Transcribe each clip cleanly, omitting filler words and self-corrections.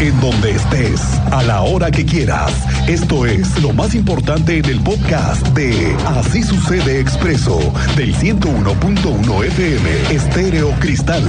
en donde estés, a la hora que quieras. Esto es lo más importante en el podcast de Así Sucede Expreso, del 101.1 FM, Estéreo Cristal.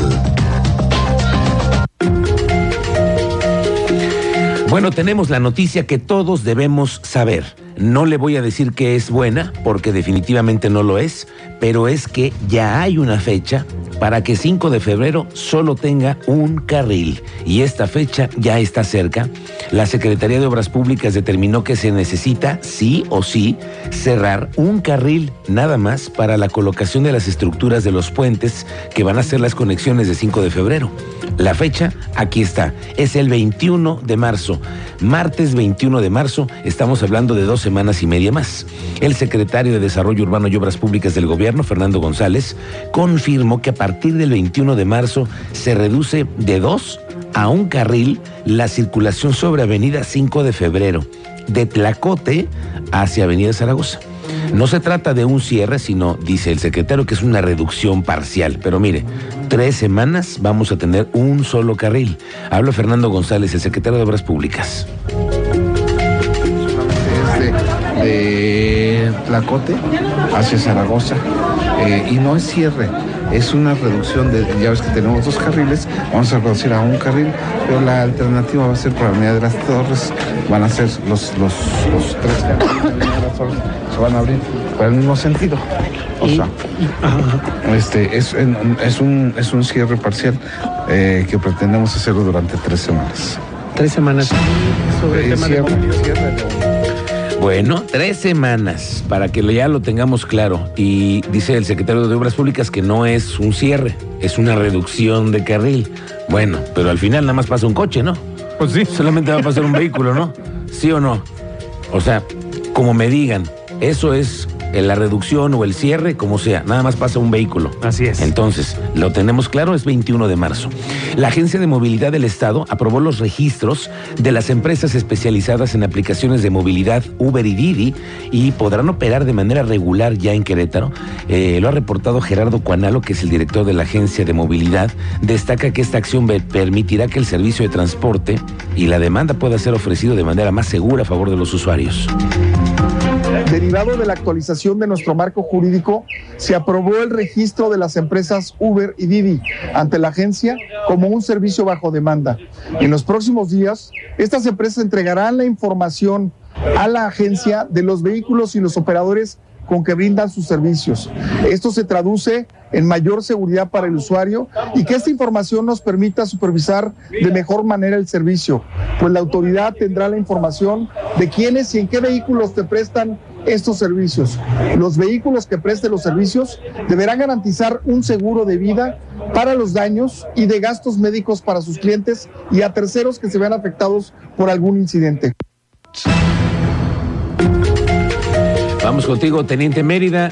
Bueno, tenemos la noticia que todos debemos saber. No le voy a decir que es buena, porque definitivamente no lo es, pero es que ya hay una fecha para que 5 de febrero solo tenga un carril. Y esta fecha ya está cerca. La Secretaría de Obras Públicas determinó que se necesita, sí o sí, cerrar un carril nada más para la colocación de las estructuras de los puentes que van a ser las conexiones de 5 de febrero. La fecha, aquí está, es el 21 de marzo. Martes 21 de marzo, estamos hablando de 2 semanas y media más. El secretario de Desarrollo Urbano y Obras Públicas del Gobierno, Fernando González, confirmó que a partir del 21 de marzo se reduce de 2 a 1 carril la circulación sobre Avenida 5 de Febrero, de Tlacote hacia Avenida Zaragoza. No se trata de un cierre, sino, dice el secretario, que es una reducción parcial. Pero mire, 3 semanas vamos a tener un solo carril. Habla Fernando González, el secretario de Obras Públicas. De Tlacote hacia Zaragoza, y no es cierre, es una reducción de, ya ves que tenemos 2 carriles, vamos a reducir a 1 carril, pero la alternativa va a ser por la Avenida de las Torres, van a ser los 3 carriles de la Avenida de las Torres, se van a abrir para el mismo sentido. O sea, es un cierre parcial que pretendemos hacerlo durante 3 semanas. 3 semanas sobre el tema de... Bueno, 3 semanas, para que ya lo tengamos claro. Y dice el secretario de Obras Públicas que no es un cierre, es una reducción de carril. Bueno, pero al final nada más pasa un coche, ¿no? Pues sí. Solamente va a pasar un vehículo, ¿no? ¿Sí o no? O sea, como me digan, eso es la reducción o el cierre, como sea, nada más pasa un vehículo. Así es. Entonces, lo tenemos claro, es 21 de marzo. La Agencia de Movilidad del Estado aprobó los registros de las empresas especializadas en aplicaciones de movilidad Uber y Didi y podrán operar de manera regular ya en Querétaro. Lo ha reportado Gerardo Cuanalo, que es el director de la Agencia de Movilidad. Destaca que esta acción permitirá que el servicio de transporte y la demanda pueda ser ofrecido de manera más segura a favor de los usuarios. Derivado de la actualización de nuestro marco jurídico, se aprobó el registro de las empresas Uber y Didi ante la agencia como un servicio bajo demanda. Y en los próximos días, estas empresas entregarán la información a la agencia de los vehículos y los operadores con que brindan sus servicios. Esto se traduce en mayor seguridad para el usuario y que esta información nos permita supervisar de mejor manera el servicio, pues la autoridad tendrá la información de quiénes y en qué vehículos te prestan estos servicios. Los vehículos que presten los servicios deberán garantizar un seguro de vida para los daños y de gastos médicos para sus clientes y a terceros que se vean afectados por algún incidente. Vamos contigo, Teniente Mérida.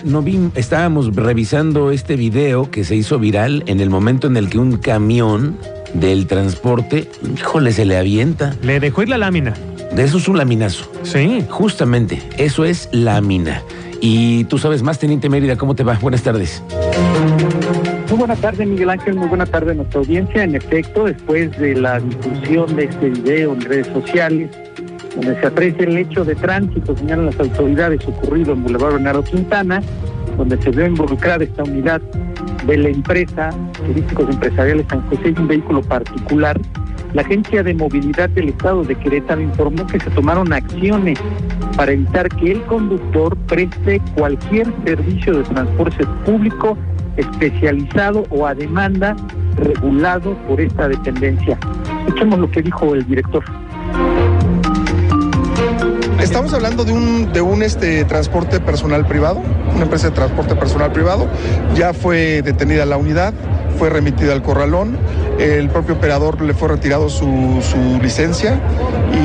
Estábamos revisando este video que se hizo viral en el momento en el que un camión del transporte, híjole, se le avienta. Le dejó ir la lámina. De eso es un laminazo. Sí. Justamente, eso es lámina. Y tú sabes más, Teniente Mérida, ¿cómo te va? Buenas tardes. Muy buenas tardes, Miguel Ángel, muy buenas tardes a nuestra audiencia. En efecto, después de la difusión de este video en redes sociales, donde se aprecia el hecho de tránsito, señalan las autoridades, ocurrido en Bulevar Bernardo Quintana, donde se vio involucrada esta unidad de la empresa Turísticos Empresariales San José y un vehículo particular. La Agencia de Movilidad del Estado de Querétaro informó que se tomaron acciones para evitar que el conductor preste cualquier servicio de transporte público especializado o a demanda regulado por esta dependencia. Escuchemos lo que dijo el director. Estamos hablando de un transporte personal privado, una empresa de transporte personal privado. Ya fue detenida la unidad, fue remitida al corralón, el propio operador le fue retirado su licencia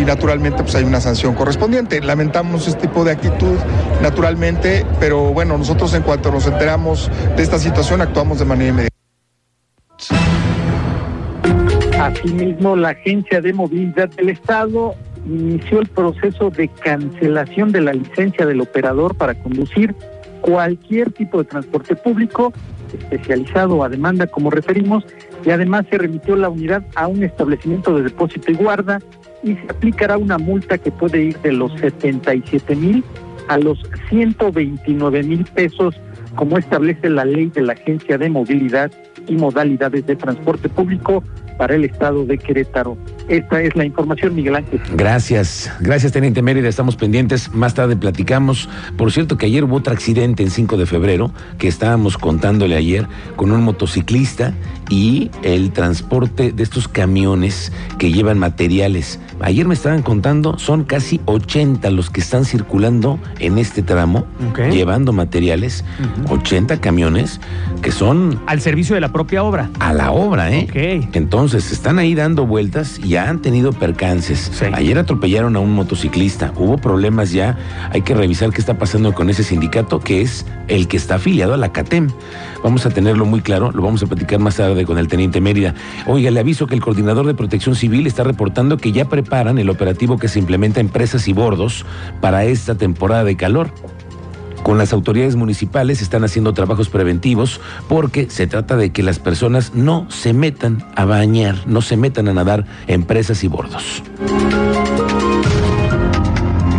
y naturalmente pues hay una sanción correspondiente. Lamentamos este tipo de actitud naturalmente, pero bueno, nosotros en cuanto nos enteramos de esta situación actuamos de manera inmediata. Asimismo, la Agencia de Movilidad del Estado inició el proceso de cancelación de la licencia del operador para conducir cualquier tipo de transporte público especializado a demanda, como referimos, y además se remitió la unidad a un establecimiento de depósito y guarda y se aplicará una multa que puede ir de los 77,000 a los 129,000 pesos, como establece la ley de la Agencia de Movilidad y Modalidades de Transporte Público para el estado de Querétaro. Esta es la información, Miguel Ángel. Gracias, Teniente Mérida, estamos pendientes, más tarde platicamos. Por cierto que ayer hubo otro accidente en 5 de febrero, que estábamos contándole ayer, con un motociclista y el transporte de estos camiones que llevan materiales. Ayer me estaban contando, son casi 80 los que están circulando en este tramo, okay, llevando materiales, uh-huh, 80 camiones que son... al servicio de la propia obra. A la obra, ¿eh? Okay. Entonces, están ahí dando vueltas y han tenido percances. Sí. Ayer atropellaron a un motociclista, hubo problemas ya, hay que revisar qué está pasando con ese sindicato, que es el que está afiliado a la CATEM. Vamos a tenerlo muy claro, lo vamos a platicar más tarde con el Teniente Mérida. Oiga, le aviso que el coordinador de Protección Civil está reportando que ya preparan el operativo que se implementa en presas y bordos para esta temporada de calor. Con las autoridades municipales están haciendo trabajos preventivos porque se trata de que las personas no se metan a bañar, no se metan a nadar en presas y bordos.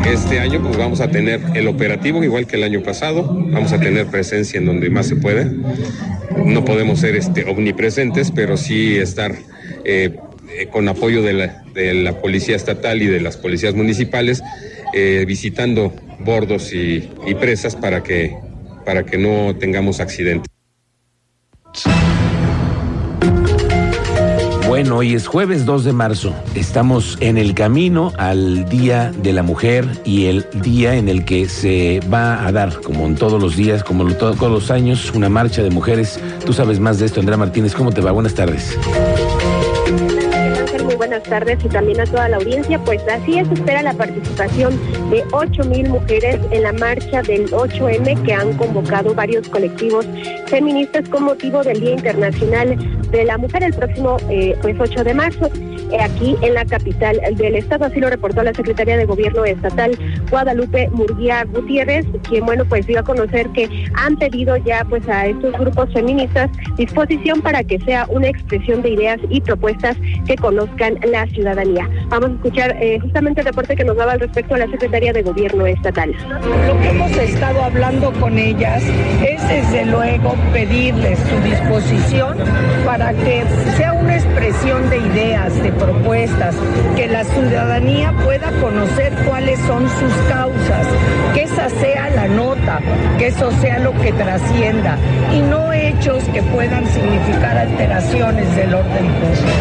Este año pues vamos a tener el operativo igual que el año pasado, vamos a tener presencia en donde más se pueda. No podemos ser omnipresentes, pero sí estar con apoyo de la policía estatal y de las policías municipales, visitando bordos y presas para que no tengamos accidentes. Bueno, hoy es jueves 2 de marzo. Estamos en el camino al Día de la Mujer y el día en el que se va a dar, como en todos los días, como en todos los años, una marcha de mujeres. Tú sabes más de esto, Andrea Martínez. ¿Cómo te va? Buenas tardes. Buenas tardes y también a toda la audiencia. Pues así es, espera la participación de 8,000 mujeres en la marcha del 8M que han convocado varios colectivos feministas con motivo del Día Internacional de la Mujer el próximo 8 de marzo. Aquí en la capital del estado, así lo reportó la secretaria de Gobierno Estatal, Guadalupe Murguía Gutiérrez, quien pues dio a conocer que han pedido ya pues a estos grupos feministas disposición para que sea una expresión de ideas y propuestas que conozcan la ciudadanía. Vamos a escuchar justamente el reporte que nos daba al respecto a la secretaria de Gobierno Estatal. Lo que hemos estado hablando con ellas es desde luego pedirles su disposición para que sea una expresión de ideas, de propuestas, que la ciudadanía pueda conocer cuáles son sus causas, que esa sea la nota, que eso sea lo que trascienda y no hechos que puedan significar alteraciones del orden público.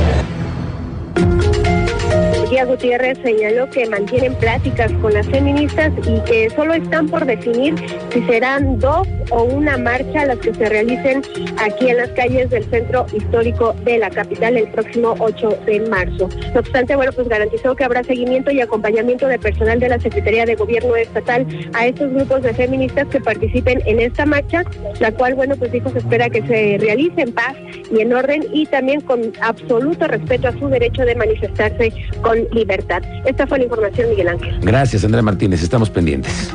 Gutiérrez señaló que mantienen pláticas con las feministas y que solo están por definir si serán 2 o una marcha las que se realicen aquí en las calles del centro histórico de la capital el próximo 8 de marzo. No obstante, pues garantizó que habrá seguimiento y acompañamiento de personal de la Secretaría de Gobierno Estatal a estos grupos de feministas que participen en esta marcha, la cual, pues dijo, se espera que se realice en paz y en orden y también con absoluto respeto a su derecho de manifestarse con libertad. Esta fue la información, Miguel Ángel. Gracias, Andrea Martínez. Estamos pendientes.